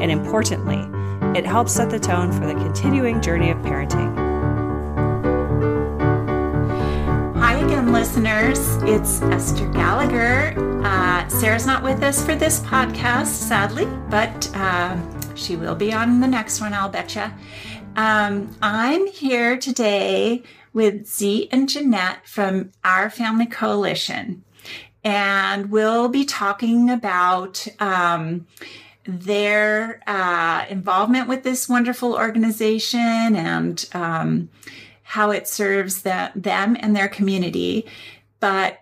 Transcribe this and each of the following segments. And importantly, it helps set the tone for the continuing journey of parenting. Hi again, listeners. It's Esther Gallagher. Sarah's not with us for this podcast, sadly, but she will be on the next one, I'll betcha. I'm here today with Zi and Jeanette from Our Family Coalition. And we'll be talking about their involvement with this wonderful organization and how it serves them and their community. But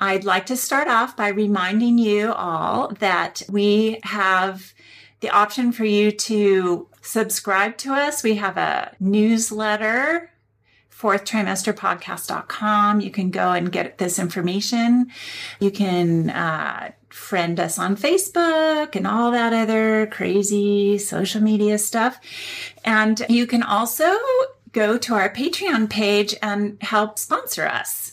I'd like to start off by reminding you all that we have the option for you to subscribe to us. We have a newsletter, fourthtrimesterpodcast.com. You can go and get this information. You can friend us on Facebook and all that other crazy social media stuff. And you can also go to our Patreon page and help sponsor us.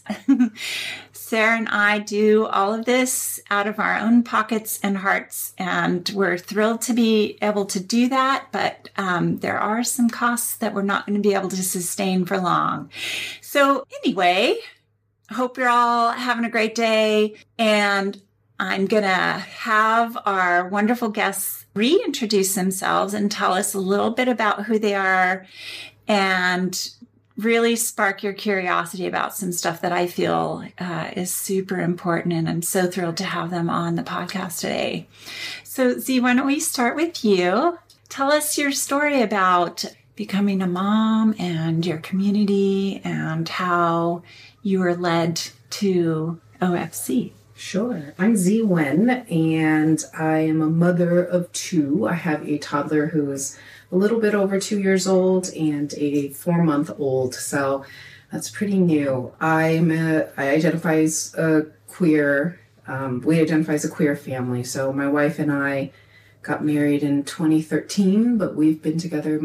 Sarah and I do all of this out of our own pockets and hearts, and we're thrilled to be able to do that, but there are some costs that we're not going to be able to sustain for long. So anyway, hope you're all having a great day, and I'm going to have our wonderful guests reintroduce themselves and tell us a little bit about who they are and really spark your curiosity about some stuff that I feel is super important. And I'm so thrilled to have them on the podcast today. So Zi, why don't we start with you? Tell us your story about becoming a mom and your community and how you were led to OFC. Sure. I'm Zi Wen, and I am a mother of two. I have a toddler who is a little bit over 2 years old and a 4-month-old, so that's pretty new. I identify as a queer. We identify as a queer family, so my wife and I got married in 2013, but we've been together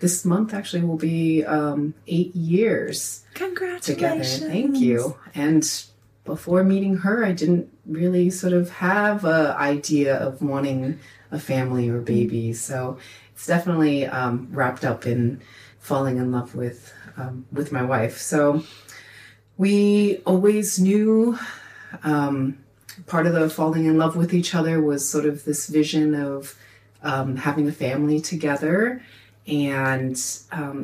this month actually will be 8 years. Congratulations. Together. Thank you. And before meeting her, I didn't really sort of have an idea of wanting a family or baby. So it's definitely wrapped up in falling in love with my wife. So we always knew part of the falling in love with each other was sort of this vision of having a family together. And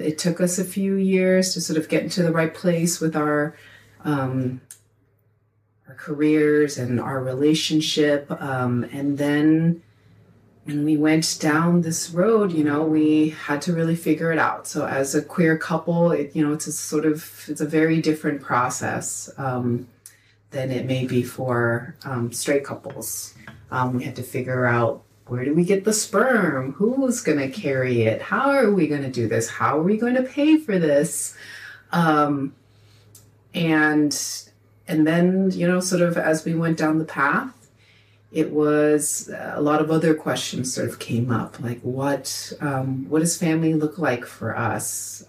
it took us a few years to sort of get into the right place with our careers and our relationship. And then when we went down this road, we had to really figure it out. So as a queer couple, it's a very different process than it may be for straight couples. We had to figure out, where do we get the sperm? Who's going to carry it? How are we going to do this? How are we going to pay for this? And then, sort of as we went down the path, it was a lot of other questions sort of came up, like what does family look like for us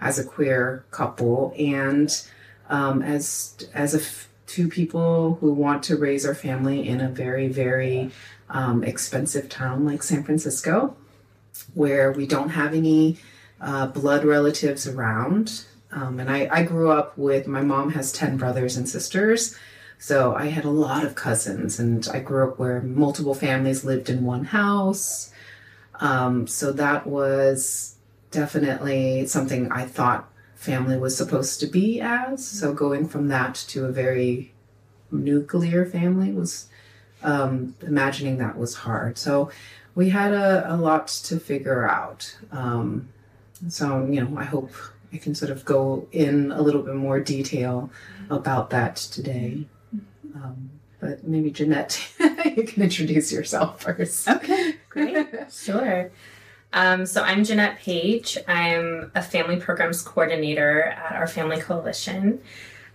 as a queer couple and as two people who want to raise our family in a very, very expensive town like San Francisco, where we don't have any blood relatives around. And I grew up with, my mom has 10 brothers and sisters, so I had a lot of cousins, and I grew up where multiple families lived in one house. So that was definitely something I thought family was supposed to be as. So going from that to a very nuclear family was, imagining that was hard. So we had a lot to figure out. I hope I can sort of go in a little bit more detail about that today. But maybe Jeanette, you can introduce yourself first. Okay, Great. Sure. So I'm Jeanette Page. I'm a family programs coordinator at Our Family Coalition.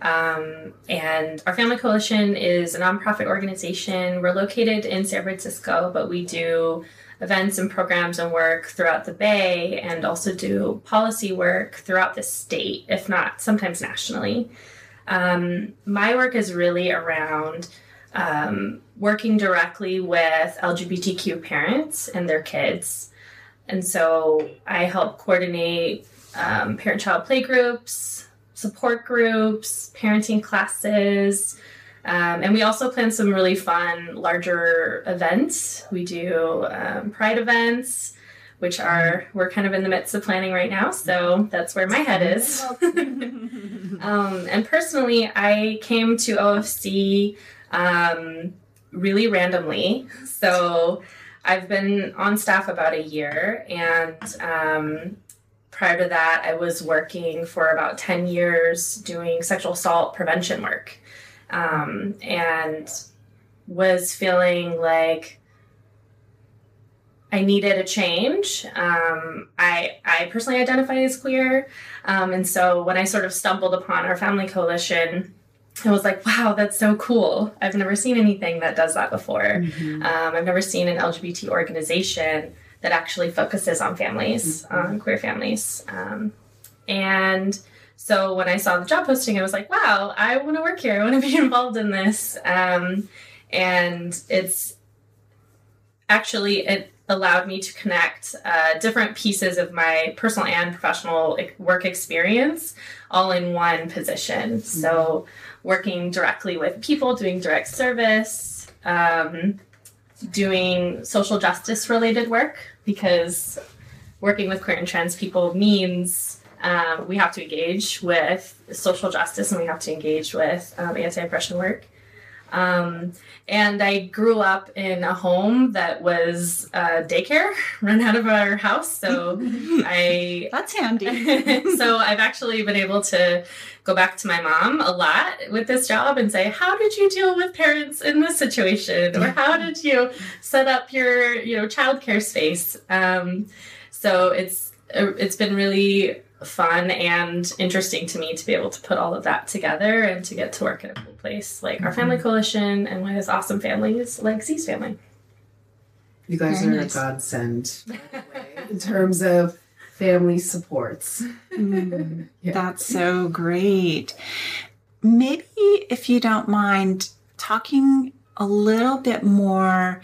And Our Family Coalition is a nonprofit organization. We're located in San Francisco, but we do events and programs and work throughout the Bay and also do policy work throughout the state, if not sometimes nationally. My work is really around working directly with LGBTQ parents and their kids. And so I help coordinate parent-child playgroups, support groups, parenting classes, and we also plan some really fun, larger events. We do Pride events, which are, we're kind of in the midst of planning right now, so that's where my head is. And personally, I came to OFC really randomly. So I've been on staff about a year, and prior to that, I was working for about 10 years doing sexual assault prevention work. And was feeling like I needed a change. I personally identify as queer. And so when I sort of stumbled upon Our Family Coalition, I was like, wow, that's so cool. I've never seen anything that does that before. Mm-hmm. I've never seen an LGBT organization that actually focuses on families, mm-hmm. Queer families. So when I saw the job posting, I was like, wow, I want to work here. I want to be involved in this. And it's actually, it allowed me to connect different pieces of my personal and professional work experience all in one position. Mm-hmm. So working directly with people, doing direct service, doing social justice related work, because working with queer and trans people means we have to engage with social justice and we have to engage with anti-oppression work. And I grew up in a home that was daycare, run out of our house. So that's handy. So I've actually been able to go back to my mom a lot with this job and say, how did you deal with parents in this situation? Or how did you set up your, childcare space? So it's been really fun and interesting to me to be able to put all of that together and to get to work at a cool place like Our Family Coalition and with awesome families like Zi's family. You guys are a godsend in terms of family supports. Yeah. That's so great. Maybe if you don't mind talking a little bit more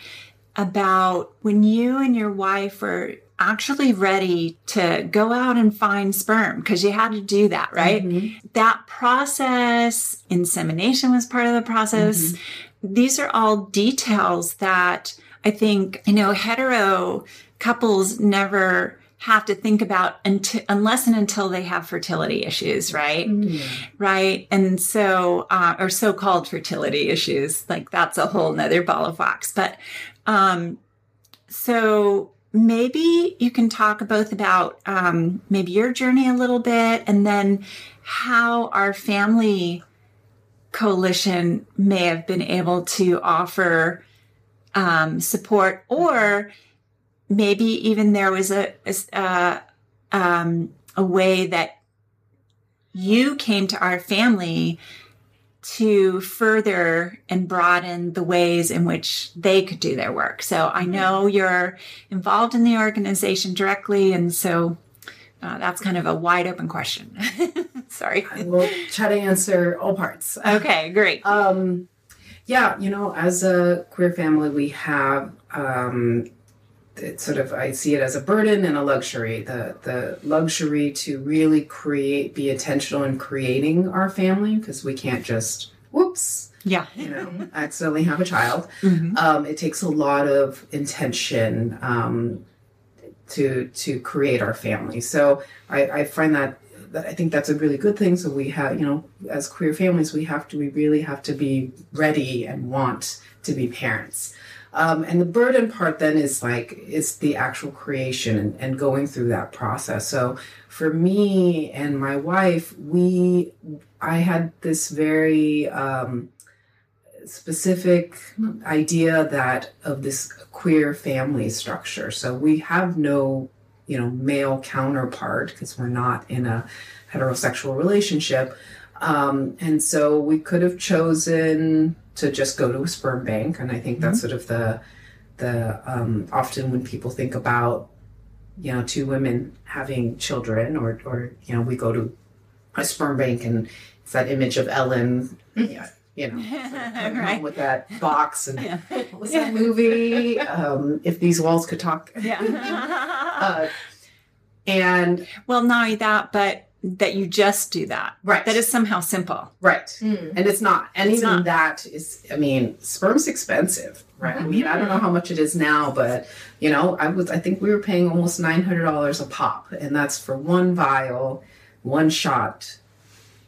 about when you and your wife were actually ready to go out and find sperm, because you had to do that, right? Mm-hmm. That process, insemination was part of the process. Mm-hmm. These are all details that I think, hetero couples never have to think about unless and until they have fertility issues, right? Mm-hmm. Right. And so, or so-called fertility issues, like that's a whole nother ball of wax. But so maybe you can talk both about maybe your journey a little bit and then how Our Family Coalition may have been able to offer support, or maybe even there was a way that you came to Our Family to further and broaden the ways in which they could do their work. So I know you're involved in the organization directly, and so that's kind of a wide open question. Sorry. I will try to answer all parts. Okay, great. As a queer family, we have, it's sort of, I see it as a burden and a luxury, the luxury to really be intentional in creating our family, because we can't just, accidentally have a child. Mm-hmm. It takes a lot of intention to create our family. So I find that I think that's a really good thing. So we have, as queer families, we really have to be ready and want to be parents. And the burden part then is it's the actual creation and going through that process. So for me and my wife, I had this very specific idea that of this queer family structure. So we have no, male counterpart because we're not in a heterosexual relationship. And so we could have chosen to just go to a sperm bank. And I think that's sort of the often when people think about, two women having children or we go to a sperm bank and it's that image of Ellen, coming home with that box and what was that movie? If These Walls Could Talk. And well, not only that, but that you just do that. Right. That is somehow simple. Right. Mm. And it's not. And it's even not. That is, sperm's expensive, right? Mm-hmm. I don't know how much it is now, but, I think we were paying almost $900 a pop. And that's for one vial, one shot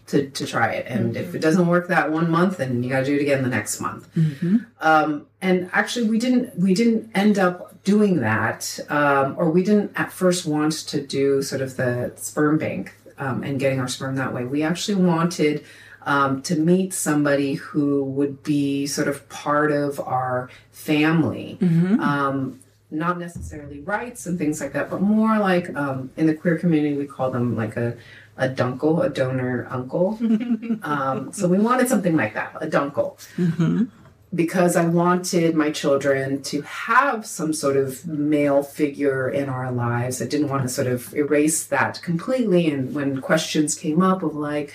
to try it. And if it doesn't work that 1 month, then you got to do it again the next month. Mm-hmm. And actually we didn't end up doing that. Or we didn't at first want to do sort of the sperm bank. And getting our sperm that way. We actually wanted to meet somebody who would be sort of part of our family. Mm-hmm. Not necessarily rights and things like that, but more like in the queer community, we call them like a dunkle, a donor uncle. So we wanted something like that, a dunkle. Mm-hmm. Because I wanted my children to have some sort of male figure in our lives. I didn't want to sort of erase that completely. And when questions came up of like,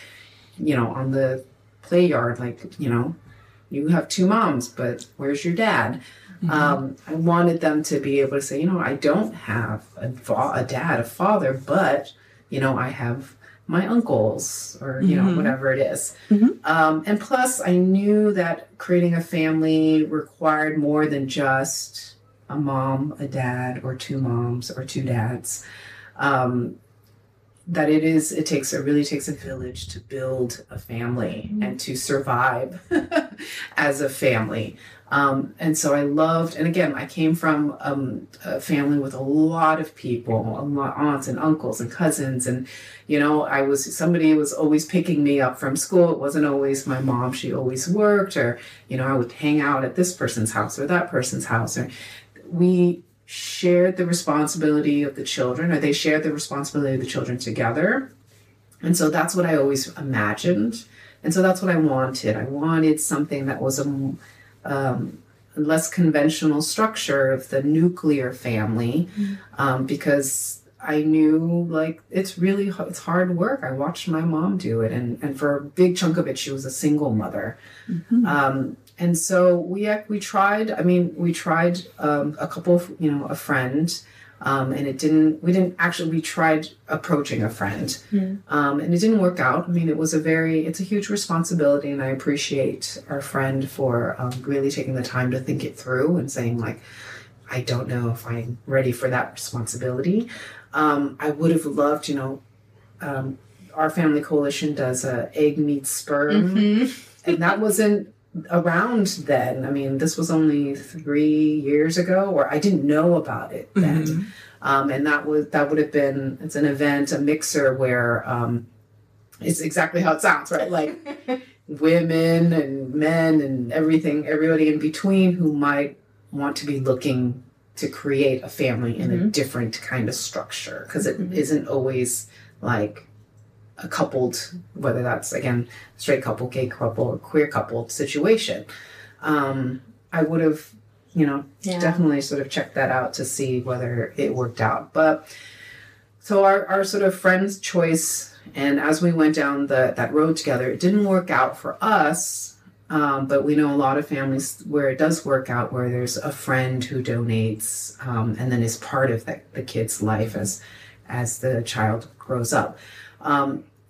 on the play yard, like, you have two moms, but where's your dad? Mm-hmm. I wanted them to be able to say, I don't have a dad, a father, but, I have my uncles or, whatever it is. Mm-hmm. And plus I knew that creating a family required more than just a mom, a dad, or two moms or two dads. That it really takes a village to build a family and to survive as a family. And so I loved, and again, I came from a family with a lot of people, a lot aunts and uncles and cousins. And, somebody was always picking me up from school. It wasn't always my mom. She always worked or, I would hang out at this person's house or that person's house. Or we shared the responsibility of the children, or they shared the responsibility of the children together. And so that's what I always imagined. And so that's what I wanted. I wanted something that was less conventional structure of the nuclear family, because I knew it's hard work. I watched my mom do it. And for a big chunk of it, she was a single mother. Mm-hmm. And so we tried a couple of, a friend, and we tried approaching a friend, and it didn't work out. It's a huge responsibility, and I appreciate our friend for really taking the time to think it through and saying like, I don't know if I'm ready for that responsibility. I would have loved, Our Family Coalition does a egg meets sperm, and that wasn't around then. This was only 3 years ago, or I didn't know about it then. Mm-hmm. And that would have been, it's an event, a mixer where it's exactly how it sounds, right? Like women and men and everything, everybody in between who might want to be looking to create a family in a different kind of structure. Because it isn't always like a coupled, whether that's again straight couple, gay couple, or queer couple situation. I would have, definitely sort of checked that out to see whether it worked out. But so our sort of friend's choice, and as we went down that road together, it didn't work out for us. But we know a lot of families where it does work out, where there's a friend who donates and then is part of the kid's life as the child grows up.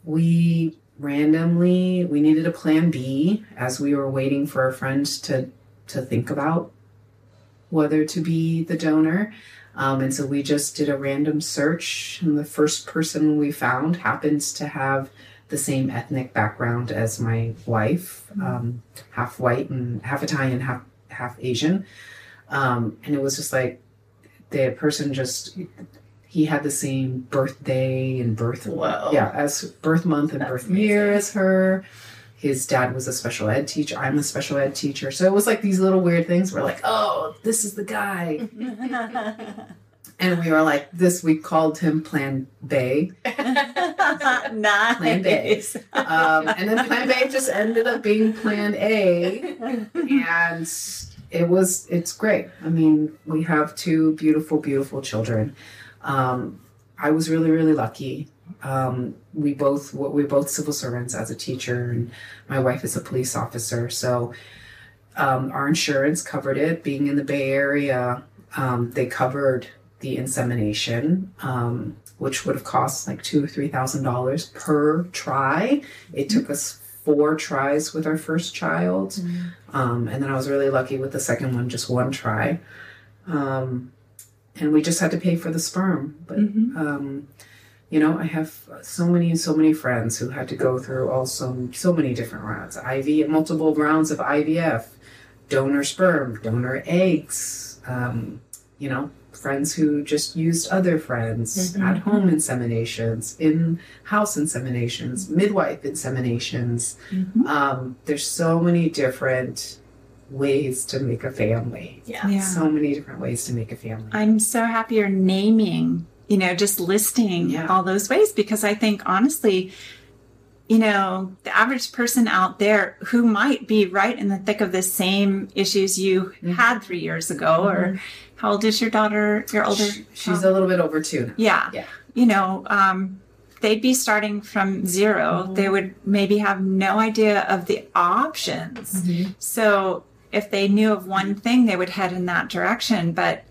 We needed a plan B as we were waiting for a friend to think about whether to be the donor. And so we just did a random search, and the first person we found happens to have the same ethnic background as my wife, half white and half Italian, half Asian. And it was just like the person he had the same birthday and birth month and birth year as her. his dad was a special ed teacher. I'm a special ed teacher. So it was like these little weird things. We're like, oh, this is the guy. And we were like, this, we called him Plan Bay. Nice. Plan Bay. And then Plan Bay just ended up being Plan A. And it's great. I mean, we have two beautiful, beautiful children. I was really, really lucky. We're both civil servants as a teacher, and my wife is a police officer. So our insurance covered it. Being in the Bay Area, they covered the insemination, which would have cost like $2,000 or $3,000 per try. It took us 4 tries with our first child. Mm-hmm. And then I was really lucky with the second one, just 1 try. And we just had to pay for the sperm. But, mm-hmm. You know, I have so many friends who had to go through so many different rounds. Multiple rounds of IVF, donor sperm, donor eggs, you know, friends who just used other friends, mm-hmm. at-home inseminations, in-house inseminations, midwife inseminations. Mm-hmm. There's so many different ways to make a family. Yeah. So many different ways to make a family. I'm so happy you're naming, you know, just listing all those ways, because I think, honestly, you know, the average person out there who might be right in the thick of the same issues you mm-hmm. had 3 years ago, mm-hmm. or how old is your daughter? Your older? She's a little bit over 2 now. Yeah. Yeah. You know, they'd be starting from 0. Mm-hmm. They would maybe have no idea of the options. Mm-hmm. So if they knew of one thing, they would head in that direction. But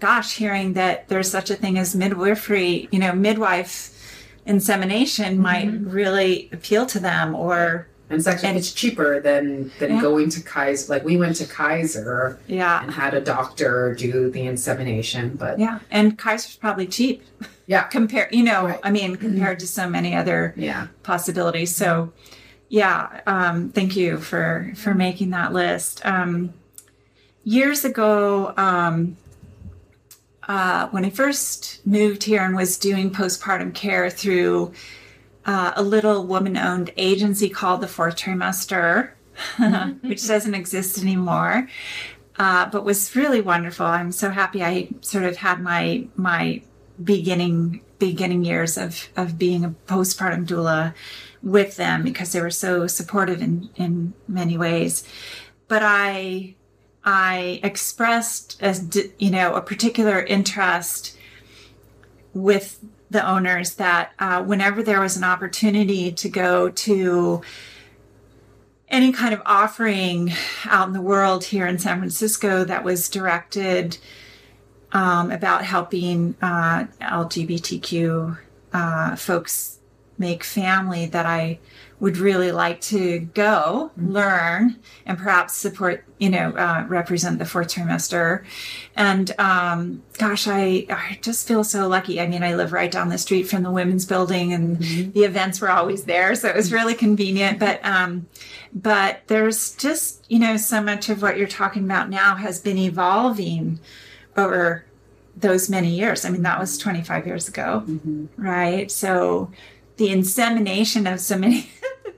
gosh, hearing that there's such a thing as midwifery, you know, midwife insemination mm-hmm. might really appeal to them. Or it's cheaper than going to Kaiser. Like, we went to Kaiser and had a doctor do the insemination, but and Kaiser's probably cheap. Yeah. Compare, you know, right. I mean, compared mm-hmm. to so many other possibilities. So thank you for making that list. Years ago, when I first moved here and was doing postpartum care through a little woman-owned agency called the Fourth Trimester, which doesn't exist anymore, but was really wonderful. I'm so happy I sort of had my beginning years of being a postpartum doula with them, because they were so supportive in many ways. But I expressed, a particular interest with the owners that whenever there was an opportunity to go to any kind of offering out in the world here in San Francisco that was directed about helping LGBTQ folks make family, that I would really like to go mm-hmm. learn and perhaps support, you know, represent the Fourth Trimester. And gosh, I just feel so lucky. I mean, I live right down the street from the women's building, and mm-hmm. the events were always there. So it was really convenient. But there's just, you know, so much of what you're talking about now has been evolving over those many years. I mean, that was 25 years ago, mm-hmm. right? So the insemination of so many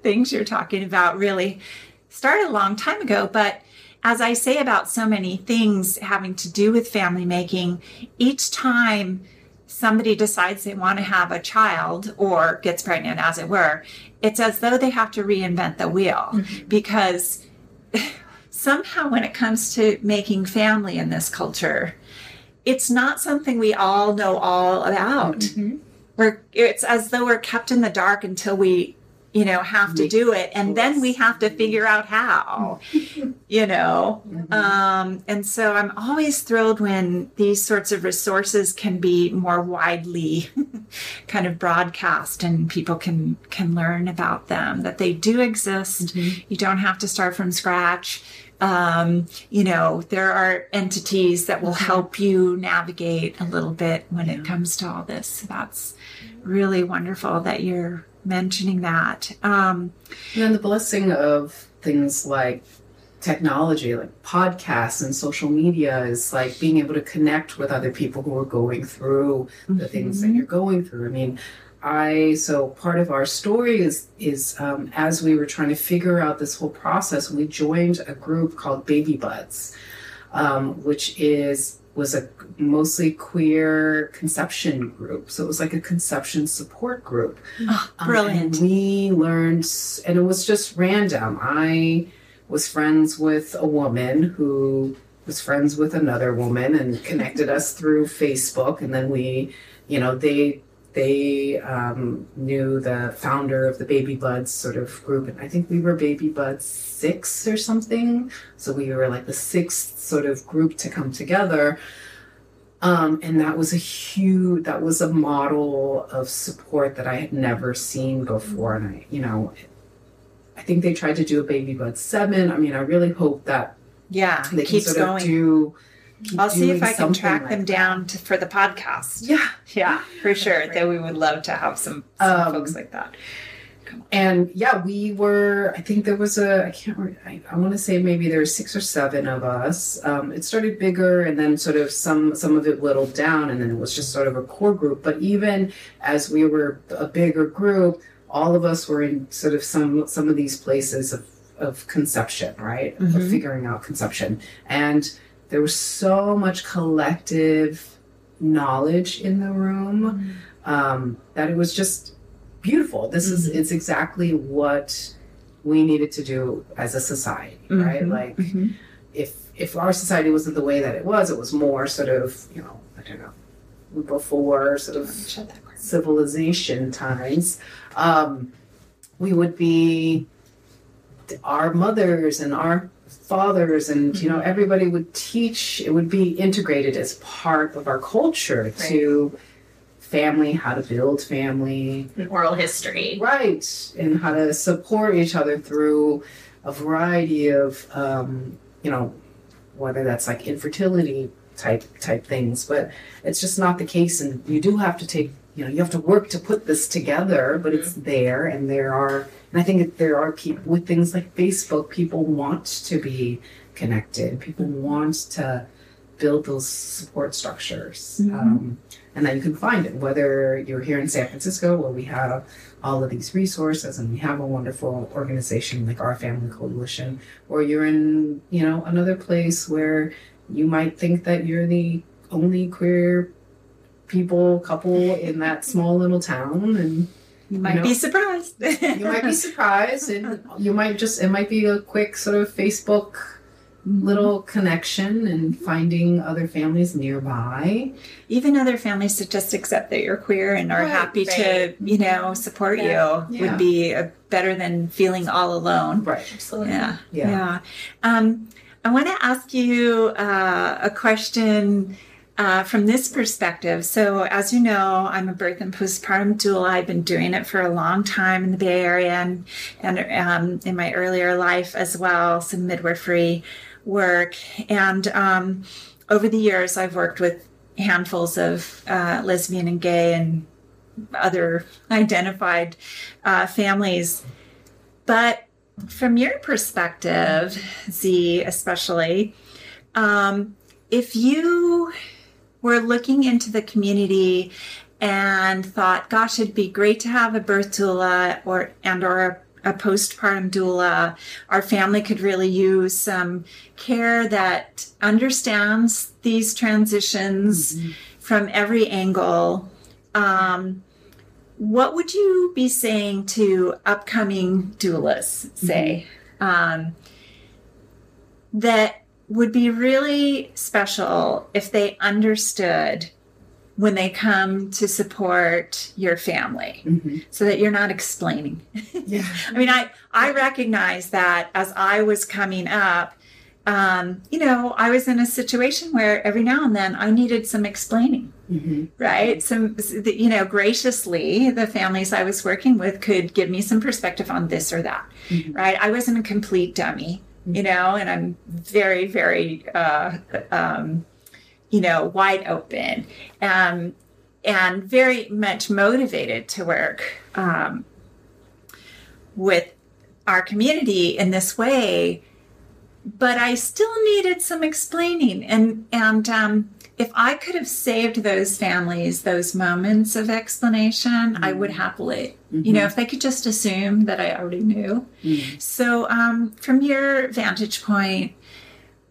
things you're talking about really started a long time ago. But as I say about so many things having to do with family making, each time somebody decides they want to have a child or gets pregnant, as it were, it's as though they have to reinvent the wheel, mm-hmm. because somehow when it comes to making family in this culture, it's not something we all know all about. Mm-hmm. It's as though we're kept in the dark until we, you know, have to do it. And then we have to figure out how, you know. Mm-hmm. And so I'm always thrilled when these sorts of resources can be more widely kind of broadcast and people can learn about them, that they do exist. Mm-hmm. You don't have to start from scratch. You know, there are entities that will help you navigate a little bit when it comes to all this. That's really wonderful that you're mentioning that. And the blessing of things like technology, like podcasts and social media, is like being able to connect with other people who are going through the mm-hmm. things that you're going through. I mean, So part of our story is as we were trying to figure out this whole process, we joined a group called Baby Buds, which was a mostly queer conception group. So it was like a conception support group. Oh, brilliant. And we learned, and it was just random. I was friends with a woman who was friends with another woman and connected us through Facebook. And then we, they knew the founder of the Baby Buds sort of group. And I think we were Baby Buds 6 or something. So we were like the 6th sort of group to come together. And that was a model of support that I had never seen before. And I think they tried to do a Baby Buds 7. I mean, I really hope that they keeps can sort going. I'll see if I can track them down for the podcast. Yeah, for sure. That we would love to have some folks like that. Come on. And we were, I think there was I want to say maybe there were 6 or 7 of us. It started bigger and then sort of some of it whittled down, and then it was just sort of a core group. But even as we were a bigger group, all of us were in sort of some of these places of conception, right? Mm-hmm. Of figuring out conception. And there was so much collective knowledge in the room that it was just beautiful. This it's exactly what we needed to do as a society, right? Like if our society wasn't the way that it was more sort of, before sort of civilization times, we would be our mothers and our fathers and everybody would teach. It would be integrated as part of our culture, right? To family, how to build family, and oral history, right? And how to support each other through a variety of whether that's like infertility type things. But it's just not the case, and you do have to take you have to work to put this together, but it's there. And I think there are people with things like Facebook, people want to be connected. People want to build those support structures. And then you can find it, whether you're here in San Francisco, where we have all of these resources and we have a wonderful organization like Our Family Coalition, or you're in, another place where you might think that you're the only queer couple in that small little town, and you might be surprised. You might be surprised, and it might be a quick sort of Facebook little connection, and finding other families nearby. Even other families that just accept that you're queer and are happy to, support you would be better than feeling all alone. Right. Absolutely. Yeah. I want to ask you a question. From this perspective, so as you know, I'm a birth and postpartum doula. I've been doing it for a long time in the Bay Area and in my earlier life as well, some midwifery work. And over the years, I've worked with handfuls of lesbian and gay and other identified families. But from your perspective, Zi, especially, if you were looking into the community and thought, gosh, it'd be great to have a birth doula or a postpartum doula. Our family could really use some care that understands these transitions from every angle. What would you be saying to upcoming doulas, say, that would be really special if they understood when they come to support your family, so that you're not explaining? I mean, I recognize that as I was coming up, I was in a situation where every now and then I needed some explaining, right? Some, graciously, the families I was working with could give me some perspective on this or that, right? I wasn't a complete dummy. And I'm very, very, wide open and very much motivated to work with our community in this way. but I still needed some explaining. And if I could have saved those families those moments of explanation, mm-hmm. I would happily. Mm-hmm. You know, if they could just assume that I already knew. Mm-hmm. So from your vantage point,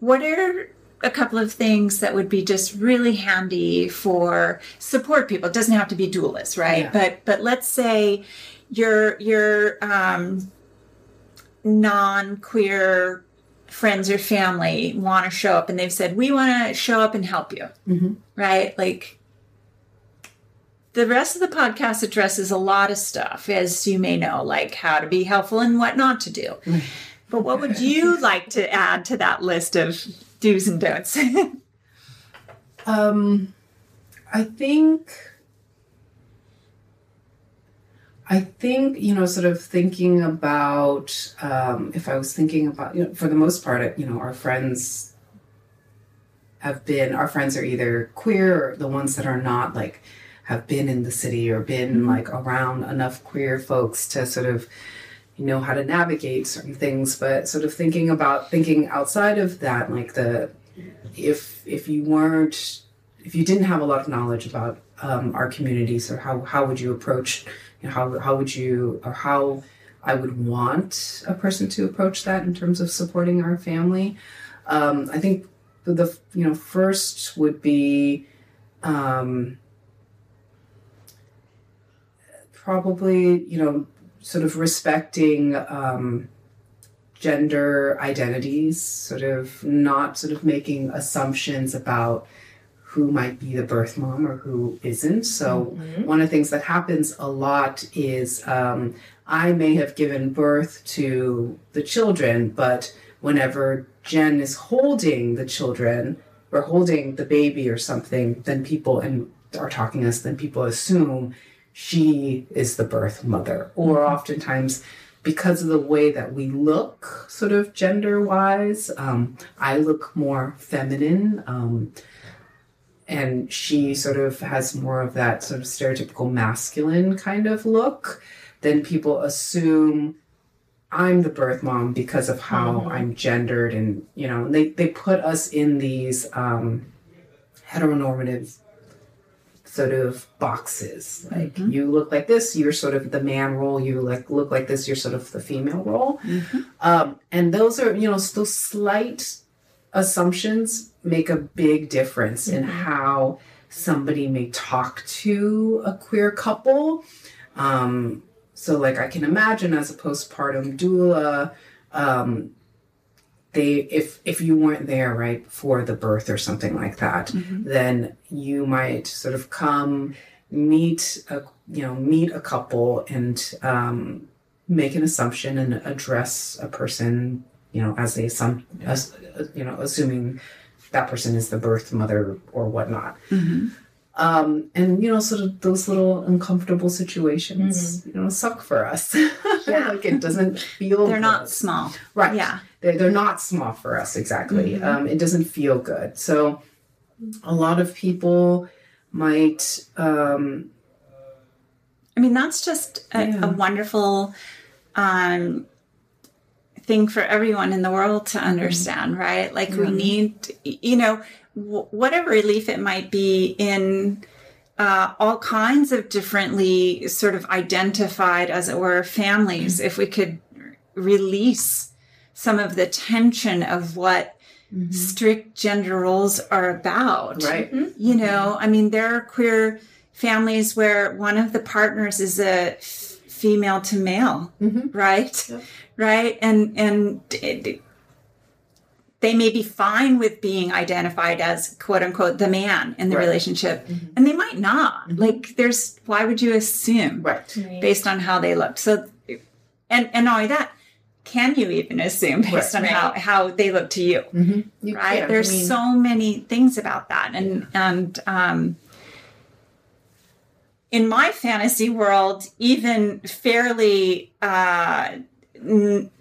what are a couple of things that would be just really handy for support people? It doesn't have to be doulas, right? Yeah. But let's say your non-queer friends or family want to show up and they've said, we want to show up and help you, mm-hmm. right? Like the rest of the podcast addresses a lot of stuff, as you may know, like how to be helpful and what not to do. But what would you like to add to that list of do's and don'ts? I think, you know, sort of thinking about, if I was thinking about, you know, for the most part, you know, our friends are either queer or the ones that are not, like, have been in the city or been, like, around enough queer folks to sort of, you know, how to navigate certain things. But sort of thinking outside of that, like, if you didn't have a lot of knowledge about our communities, or how would you approach, you know, how I would want a person to approach that in terms of supporting our family. I think the, you know, first would be probably, you know, sort of respecting gender identities, sort of not sort of making assumptions about who might be the birth mom or who isn't. So mm-hmm. one of the things that happens a lot is I may have given birth to the children, but whenever Jen is holding the children or holding the baby or something, then people and are talking to us, then people assume she is the birth mother. Or oftentimes, because of the way that we look, sort of gender-wise, I look more feminine, and she sort of has more of that sort of stereotypical masculine kind of look, then people assume I'm the birth mom because of how mm-hmm. I'm gendered. And, you know, they put us in these heteronormative sort of boxes. Like, mm-hmm. you look like this, you're sort of the man role. You look like this, you're sort of the female role. Mm-hmm. And those are, you know, still slight assumptions make a big difference mm-hmm. in how somebody may talk to a queer couple. So, like, I can imagine as a postpartum doula, if you weren't there right before the birth or something like that, mm-hmm. then you might sort of come meet a couple and make an assumption and address a person, you know, as they assuming that person is the birth mother or whatnot. Mm-hmm. And, you know, sort of those little uncomfortable situations, mm-hmm. you know, suck for us. Yeah. Like, it doesn't feel good. They're not small. Right. Yeah. They're not small for us, exactly. Mm-hmm. It doesn't feel good. So a lot of people might... I mean, that's just a wonderful... thing for everyone in the world to understand, right? Like, we need, you know, whatever relief it might be in all kinds of differently sort of identified, as it were, families, mm-hmm. if we could release some of the tension of what mm-hmm. strict gender roles are about, right? Mm-hmm. You know, I mean, there are queer families where one of the partners is a female to male, mm-hmm. right? Yep. Right. And they may be fine with being identified as, quote unquote, the man in the right. relationship. Mm-hmm. And they might not. Mm-hmm. Like, why would you assume right. based on how they look? So, and not only that, can you even assume based right. on how they look to you? Mm-hmm. You right. can. There's so many things about that. And in my fantasy world, even fairly,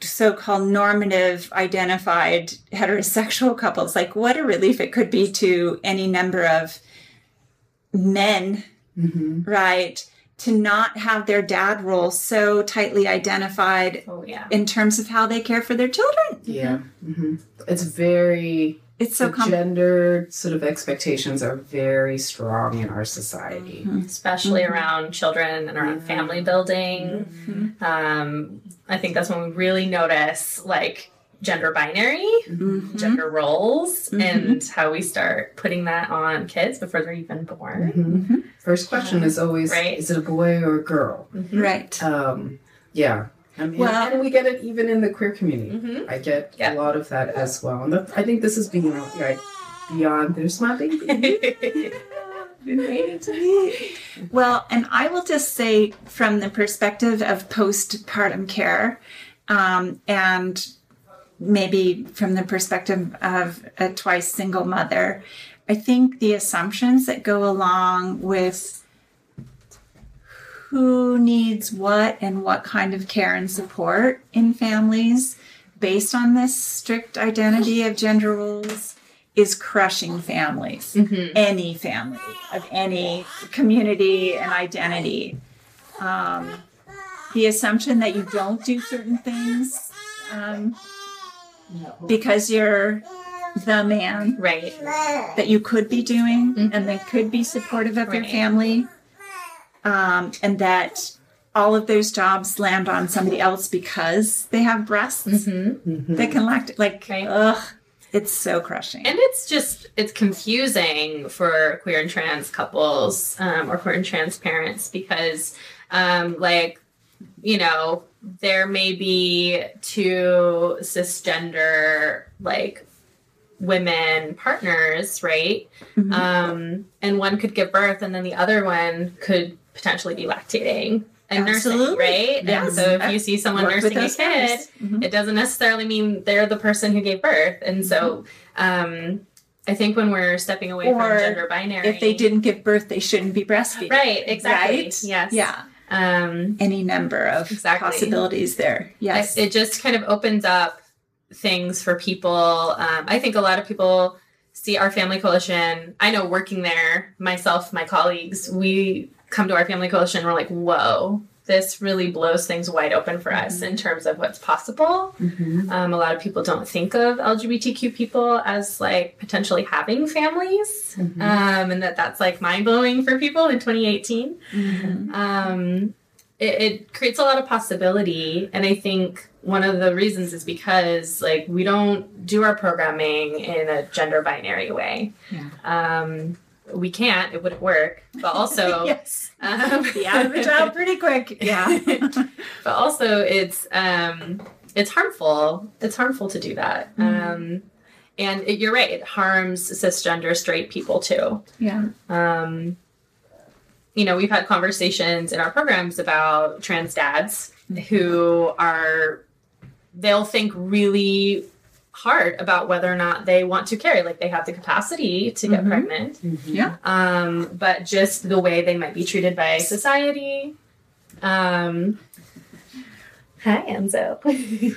so-called normative identified heterosexual couples, like, what a relief it could be to any number of men, mm-hmm. right? to not have their dad role so tightly identified in terms of how they care for their children. Yeah. Mm-hmm. It's very... It's so complex. Gender sort of expectations are very strong in our society. Mm-hmm. Especially mm-hmm. around children and around family building. Mm-hmm. I think that's when we really notice, like, gender binary, mm-hmm. gender roles, mm-hmm. and how we start putting that on kids before they're even born. Mm-hmm. First question is always, is it a boy or a girl? Mm-hmm. Right. Yeah. I mean, and we get it even in the queer community. Mm-hmm. I get a lot of that as well. And I think this is beyond, there's my baby. Well, and I will just say from the perspective of postpartum care, and maybe from the perspective of a twice single mother, I think the assumptions that go along with who needs what and what kind of care and support in families based on this strict identity of gender roles is crushing families, mm-hmm. any family of any community and identity. The assumption that you don't do certain things because you're the man, that you could be doing mm-hmm. and that could be supportive of your family. And that all of those jobs land on somebody else because they have breasts mm-hmm, mm-hmm. that can lactate. It's so crushing. And it's confusing for queer and trans couples or queer and trans parents because, there may be two cisgender, women partners, mm-hmm. And one could give birth and then the other one could potentially be lactating and nursing, yes. And so if you see someone nursing a kid, mm-hmm. it doesn't necessarily mean they're the person who gave birth. And so I think when we're stepping away from gender binary, if they didn't give birth, they shouldn't be breastfeeding. Right, exactly. Right? Yes. Yeah. Any number of possibilities there. Yes. It just kind of opens up things for people. I think a lot of people see Our Family Coalition. I know working there, myself, my colleagues, we come to Our Family Coalition and we're like, whoa, this really blows things wide open for us mm-hmm. in terms of what's possible. Mm-hmm. A lot of people don't think of LGBTQ people as potentially having families mm-hmm. And that's mind-blowing for people in 2018. Mm-hmm. It creates a lot of possibility. And I think one of the reasons is because we don't do our programming in a gender binary way. Yeah. We can't, it wouldn't work, but also be out of a job pretty quick. Yeah. But also it's harmful to do that. Mm-hmm. And you're right. It harms cisgender straight people too. Yeah. We've had conversations in our programs about trans dads who they'll think really hard about whether or not they want to carry, they have the capacity to get mm-hmm. pregnant. Mm-hmm. Yeah. But just the way they might be treated by society. Hi, Enzo.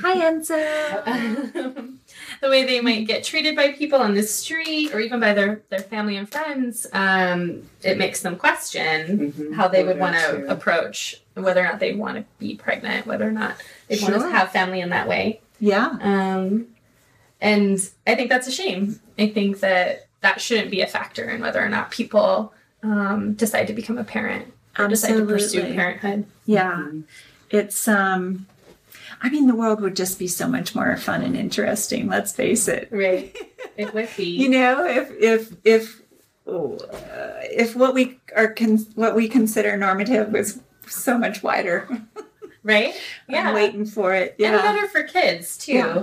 Hi, Enzo. The way they might get treated by people on the street or even by their family and friends, it makes them question mm-hmm. how they would want to approach whether or not they want to be pregnant, whether or not they want to have family in that way. Yeah. And I think that's a shame. I think that shouldn't be a factor in whether or not people decide to become a parent or decide to pursue parenthood. Yeah. Mm-hmm. It's, the world would just be so much more fun and interesting. Let's face it. Right. It would be. If what we consider normative was so much wider. Right. Yeah. I'm waiting for it. Yeah. And better for kids too. Yeah.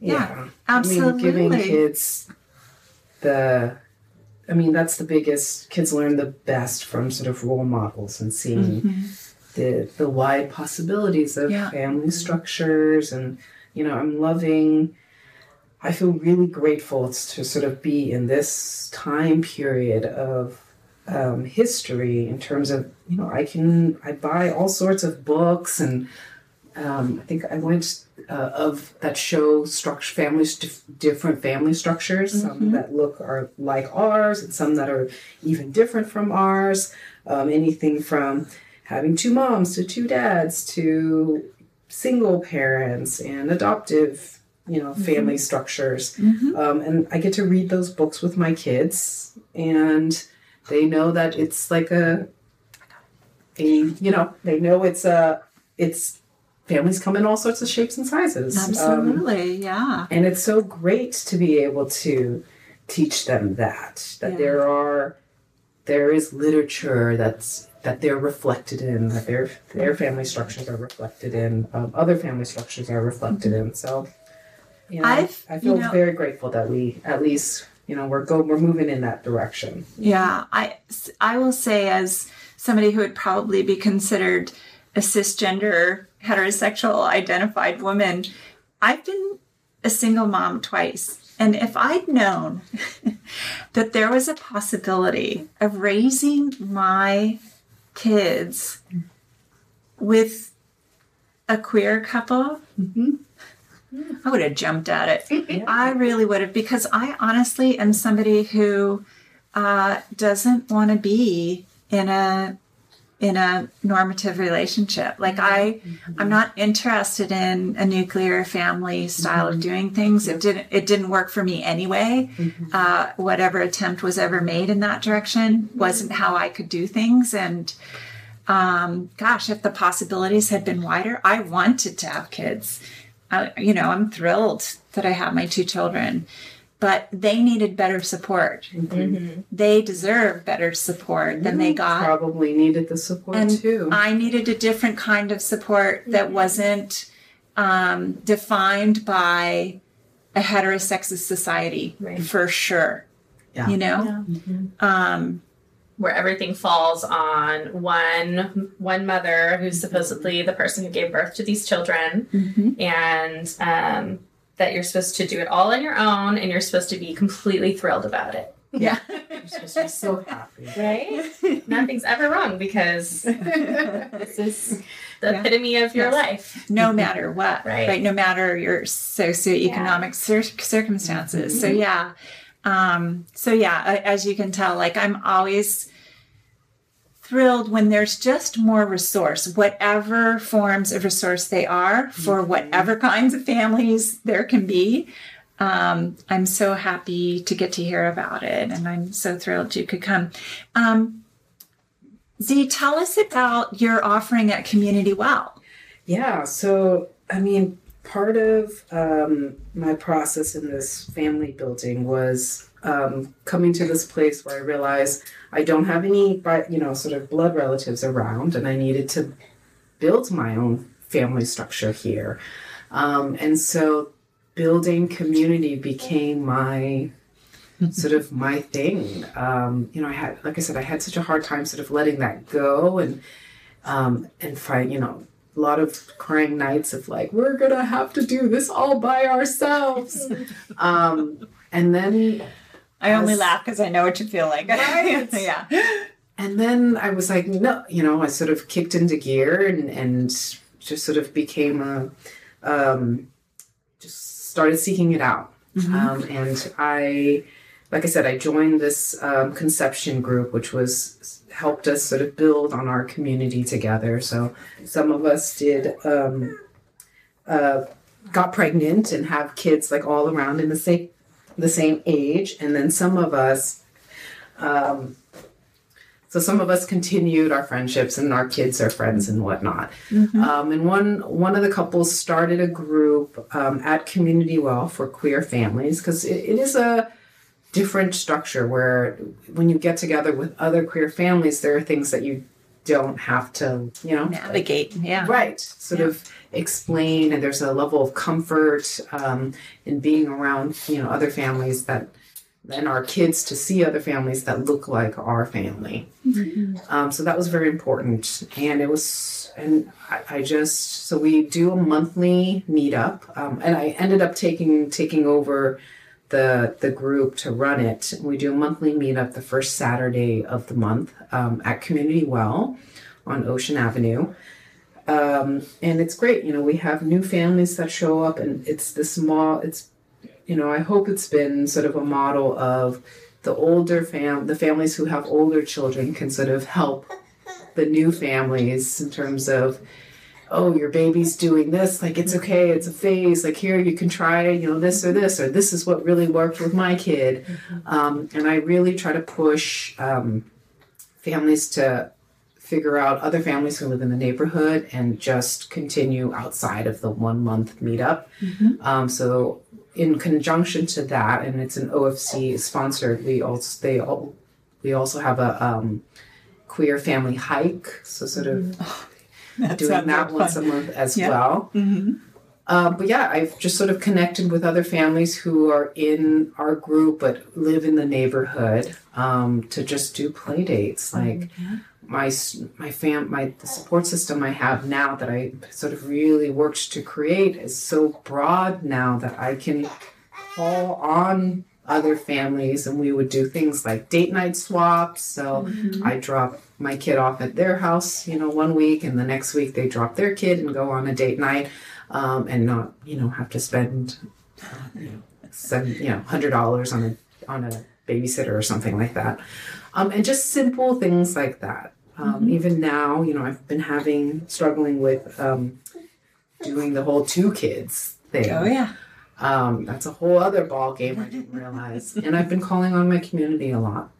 Yeah. Absolutely. Giving kids that's the biggest. Kids learn the best from sort of role models and seeing. Mm-hmm. The wide possibilities of family structures and, I feel really grateful to sort of be in this time period of history in terms of, I buy all sorts of books and I think I went of that show structure, families, different family structures, mm-hmm. some that are like ours and some that are even different from ours, anything from having two moms to two dads to single parents and adoptive, you know, family mm-hmm. structures. Mm-hmm. And I get to read those books with my kids, and they know that it's like it's families come in all sorts of shapes and sizes. Absolutely, yeah. And it's so great to be able to teach them that yeah. there is literature that they're reflected in, that their family structures are reflected in, other family structures are reflected mm-hmm. in. So, you know, I feel very grateful that we at least, you know, we're moving in that direction. Yeah, I will say, as somebody who would probably be considered a cisgender, heterosexual identified woman, I've been a single mom twice. And if I'd known that there was a possibility of raising my kids with a queer couple, mm-hmm. I would have jumped at it. Yeah. I really would have, because I honestly am somebody who doesn't want to be in a normative relationship. Like I'm not interested in a nuclear family style mm-hmm. of doing things. Yep. It didn't work for me anyway. Mm-hmm. Whatever attempt was ever made in that direction wasn't how I could do things. And gosh, if the possibilities had been wider, I wanted to have kids. I'm thrilled that I have my two children, but they needed better support. Mm-hmm. They deserve better support than they got. Probably needed the support and too. I needed a different kind of support that wasn't defined by a heterosexist society, right. For sure. Yeah. You know? Yeah. Mm-hmm. Where everything falls on one mother who's supposedly the person who gave birth to these children, mm-hmm. and that you're supposed to do it all on your own, and you're supposed to be completely thrilled about it. Yeah. You're supposed to be so happy. Right? Nothing's ever wrong, because this is the epitome of your life. No matter what. Right? No matter your socioeconomic circumstances. Mm-hmm. So, as you can tell, like, I'm always thrilled when there's just more resource, whatever forms of resource they are, for whatever kinds of families there can be. I'm so happy to get to hear about it, and I'm so thrilled you could come. Zi, tell us about your offering at Community Well. Yeah, so, I mean, part of my process in this family building was coming to this place where I realized I don't have any, sort of blood relatives around, and I needed to build my own family structure here. And so building community became my sort of my thing. I had such a hard time sort of letting that go, and find, a lot of crying nights of like, we're going to have to do this all by ourselves. And then I only laugh because I know what you feel like. Right? Yeah. And then I was like, no, I sort of kicked into gear and just sort of became just started seeking it out. Mm-hmm. And I joined this conception group, which helped us sort of build on our community together. So some of us did got pregnant and have kids like all around in the same age, and then some of us continued our friendships, and our kids are friends and whatnot. Mm-hmm. And one of the couples started a group at Community Well for queer families, because it is a different structure where when you get together with other queer families, there are things that you don't have to, navigate. Sort of explain. And there's a level of comfort in being around, other families that, and our kids to see other families that look like our family. Mm-hmm. So that was very important. And it was, and so we do a monthly meetup, and I ended up taking over the group to run it. We do a monthly meetup the first Saturday of the month at Community Well on Ocean Avenue. And it's great. We have new families that show up, and it's the small, I hope it's been sort of a model of the families who have older children can sort of help the new families in terms of, oh, your baby's doing this, like, it's okay, it's a phase, like, here, you can try, you know, this or this, or this is what really worked with my kid. And I really try to push families to figure out other families who live in the neighborhood and just continue outside of the 1 month meetup. Mm-hmm. So in conjunction to that, and it's an OFC sponsored, we also have a queer family hike. So sort of doing that once a month as well. Mm-hmm. But yeah, I've just sort of connected with other families who are in our group but live in the neighborhood to just do play dates. Like the support system I have now that I sort of really worked to create is so broad now that I can call on other families, and we would do things like date night swaps. So I drop my kid off at their house, you know, 1 week, and the next week they drop their kid and go on a date night, and not, you know, have to spend, $100 on a babysitter or something like that. And just simple things like that. Even now, you know, I've been struggling with doing the whole two kids thing. Oh, yeah. That's a whole other ball game I didn't realize. And I've been calling on my community a lot.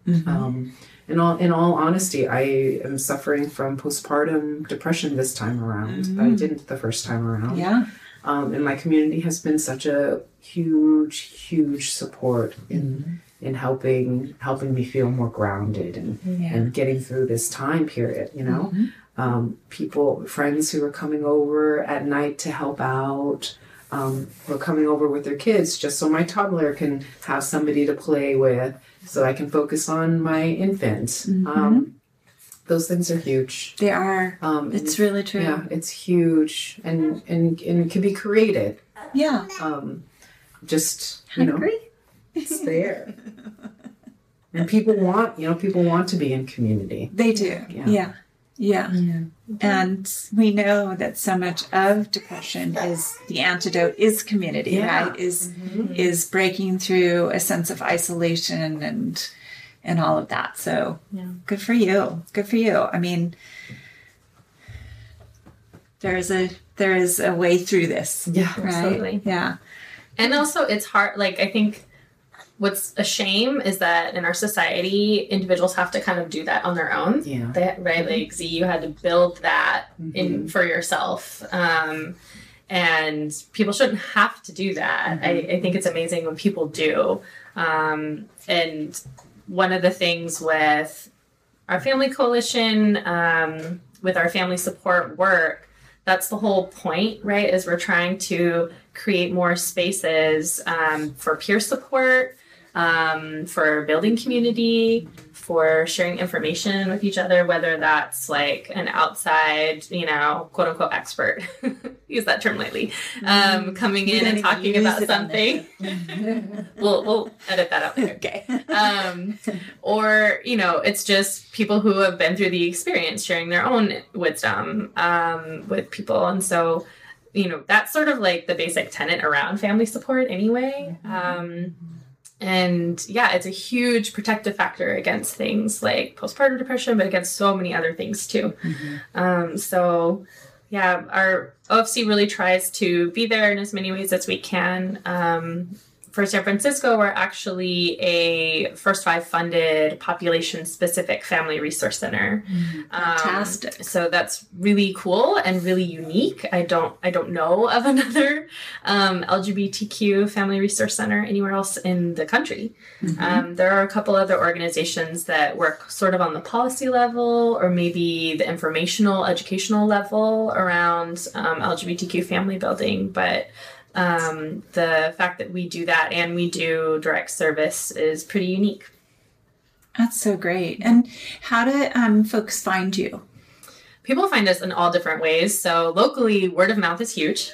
In all honesty, I am suffering from postpartum depression this time around. That I didn't the first time around. Yeah. And my community has been such a huge, huge support in helping me feel more grounded and getting through this time period, you know. Friends who are coming over at night to help out. We're coming over with their kids just so my toddler can have somebody to play with so I can focus on my infant. Those things are huge. They are. It's really true. Yeah, it's huge and can be created. Yeah. It's there. And people want to be in community. They do. Yeah. And we know that so much of depression is the antidote is community, right? Is breaking through a sense of isolation and all of that. So good for you. Good for you. I mean, there is a way through this. Yeah. Right? Absolutely. Yeah. And also it's hard, like I think what's a shame is that in our society, individuals have to kind of do that on their own. Yeah. Right? Like, Zi, you had to build that in for yourself. And people shouldn't have to do that. I think it's amazing when people do. And one of the things with our family coalition, with our family support work, that's the whole point, right? Is we're trying to create more spaces for peer support, for building community, for sharing information with each other, whether that's like an outside, you know, quote unquote expert, use that term lightly, coming in and talking about something. We'll edit that out later. Okay. Or, you know, it's just people who have been through the experience sharing their own wisdom with people. And so, you know, that's sort of like the basic tenet around family support anyway. And yeah, it's a huge protective factor against things like postpartum depression, but against so many other things too. So yeah, our OFC really tries to be there in as many ways as we can. For San Francisco, we're actually a First Five funded population-specific family resource center. Fantastic. So that's really cool and really unique. I don't know of another LGBTQ family resource center anywhere else in the country. There are a couple other organizations that work sort of on the policy level or maybe the informational, educational level around LGBTQ family building, but the fact that we do that and we do direct service is pretty unique. That's so great. And how do folks find you? People find us in all different ways. So locally, word of mouth is huge.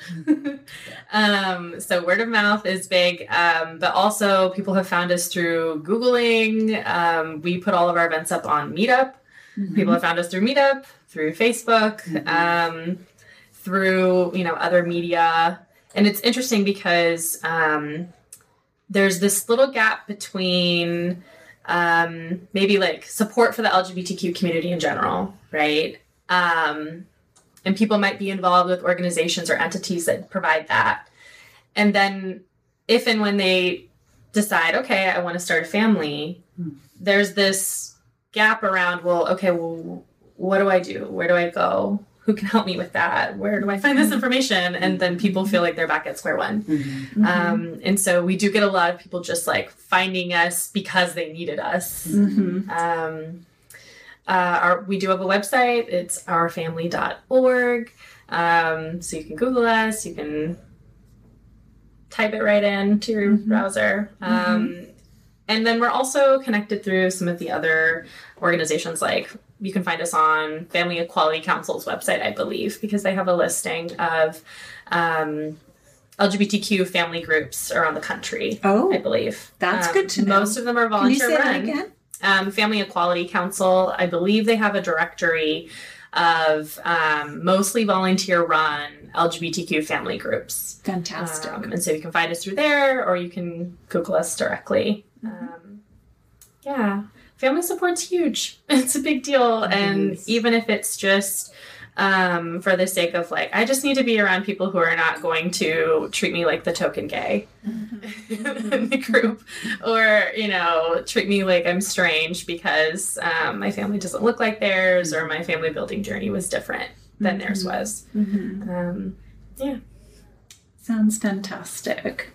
So word of mouth is big, but also people have found us through Googling. We put all of our events up on Meetup. People have found us through Meetup, through Facebook, through, you know, other media. And it's interesting because there's this little gap between maybe like support for the LGBTQ community in general, right? And people might be involved with organizations or entities that provide that. And then if and when they decide, okay, I want to start a family, there's this gap around, well, okay, well, what do I do? Where do I go? Who can help me with that? Where do I find this information? And then people feel like they're back at square one. Mm-hmm. And so we do get a lot of people just like finding us because they needed us. Mm-hmm. We do have a website. It's ourfamily.org. So you can Google us. You can type it right in to your mm-hmm. browser. And then we're also connected through some of the other organizations. Like you can find us on Family Equality Council's website, I believe, because they have a listing of LGBTQ family groups around the country. Oh, I believe. That's good to know. Most of them are volunteer run. Can you say that again? Family Equality Council, I believe they have a directory of mostly volunteer-run LGBTQ family groups. Fantastic. And so you can find us through there, or you can Google us directly. Yeah. Family support's huge. It's a big deal. Nice. And even if it's just for the sake of like, I just need to be around people who are not going to treat me like the token gay mm-hmm. in the group, or, you know, treat me like I'm strange because my family doesn't look like theirs, or my family building journey was different than mm-hmm. theirs was. Mm-hmm. Yeah. Sounds fantastic.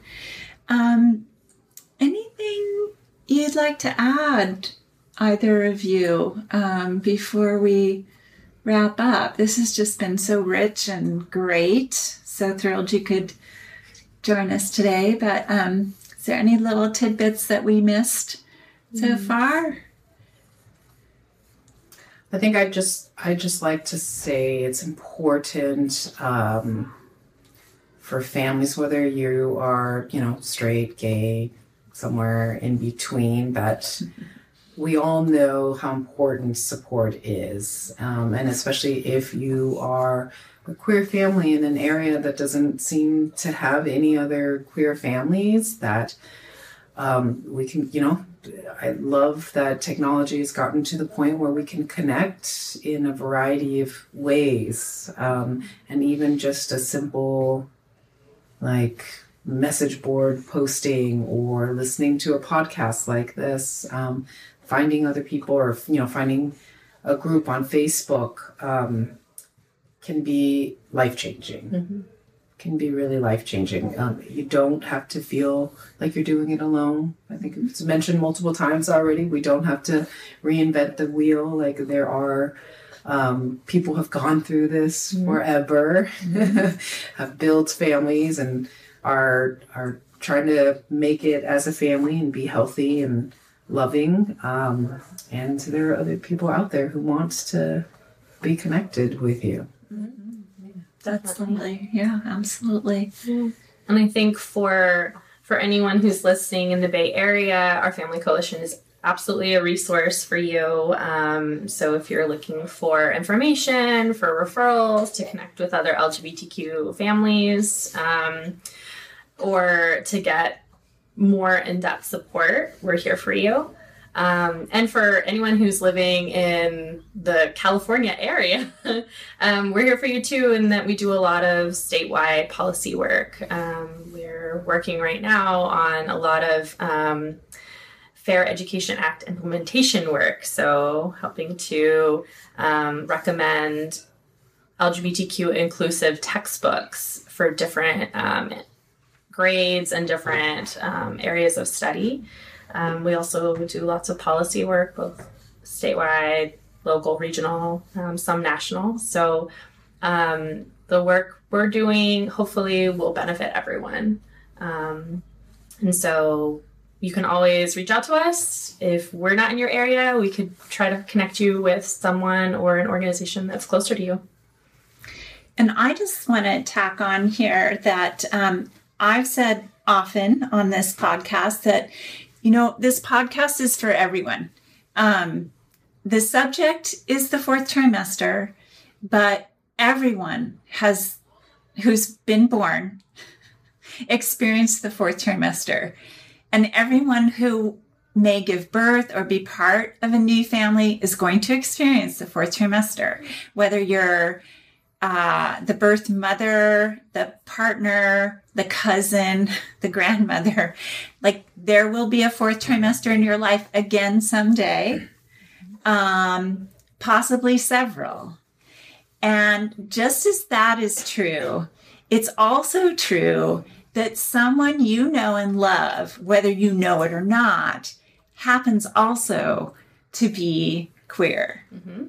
Anything you'd like to add, either of you, before we wrap up? This has just been so rich and great. So thrilled you could join us today. But is there any little tidbits that we missed so far? I think I just like to say it's important for families, whether you are, you know, straight, gay, somewhere in between, but we all know how important support is, and especially if you are a queer family in an area that doesn't seem to have any other queer families, that we can, you know, I love that technology has gotten to the point where we can connect in a variety of ways, and even just a simple, like, message board posting or listening to a podcast like this, finding other people, or, you know, finding a group on Facebook can be life-changing, mm-hmm. can be really life-changing. You don't have to feel like you're doing it alone. I think it's mentioned multiple times already. We don't have to reinvent the wheel. Like, there are people have gone through this forever, have built families and are trying to make it as a family and be healthy and loving, and there are other people out there who want to be connected with you. Mm-hmm. Yeah. Definitely. Yeah, absolutely. Yeah. And I think for anyone who's listening in the Bay Area, Our Family Coalition is absolutely a resource for you. So if you're looking for information, for referrals, to connect with other LGBTQ families, or to get more in-depth support, we're here for you. And for anyone who's living in the California area, we're here for you too, in that we do a lot of statewide policy work. We're working right now on a lot of Fair Education Act implementation work, so helping to recommend LGBTQ inclusive textbooks for different grades and different areas of study. We also do lots of policy work, both statewide, local, regional, some national. So the work we're doing hopefully will benefit everyone. And so you can always reach out to us. If we're not in your area, we could try to connect you with someone or an organization that's closer to you. And I just want to tack on here that I've said often on this podcast that, you know, this podcast is for everyone. The subject is the fourth trimester, but everyone who's been born experienced the fourth trimester. And everyone who may give birth or be part of a new family is going to experience the fourth trimester. Whether you're the birth mother, the partner, the cousin, the grandmother, like there will be a fourth trimester in your life again someday, possibly several. And just as that is true, it's also true that someone you know and love, whether you know it or not, happens also to be queer. Mm-hmm.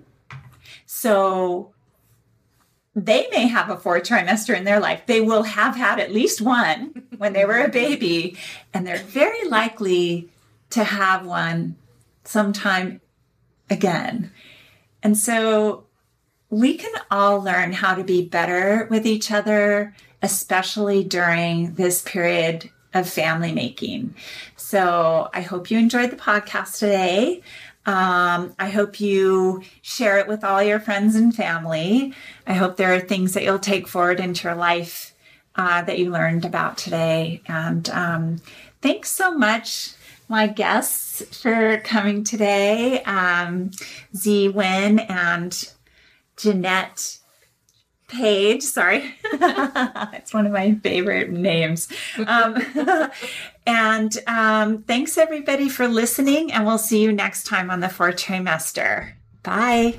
So they may have a fourth trimester in their life. They will have had at least one when they were a baby, and they're very likely to have one sometime again. And so we can all learn how to be better with each other, especially during this period of family making. So I hope you enjoyed the podcast today. I hope you share it with all your friends and family. I hope there are things that you'll take forward into your life that you learned about today. And thanks so much, my guests, for coming today. Zi Wen and Jeanette Page. Sorry. It's one of my favorite names. And thanks everybody for listening, and we'll see you next time on the fourth trimester. Bye.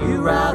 You ride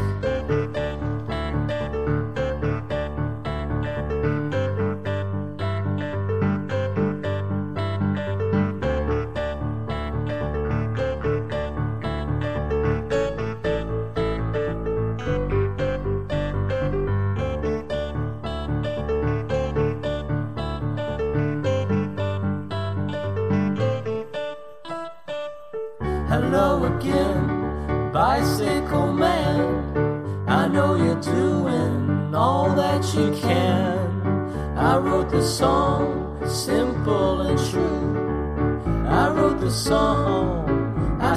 Song, I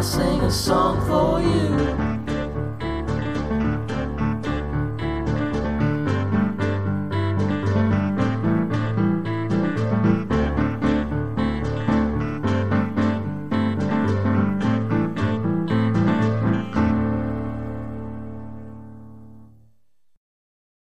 sing a song for you.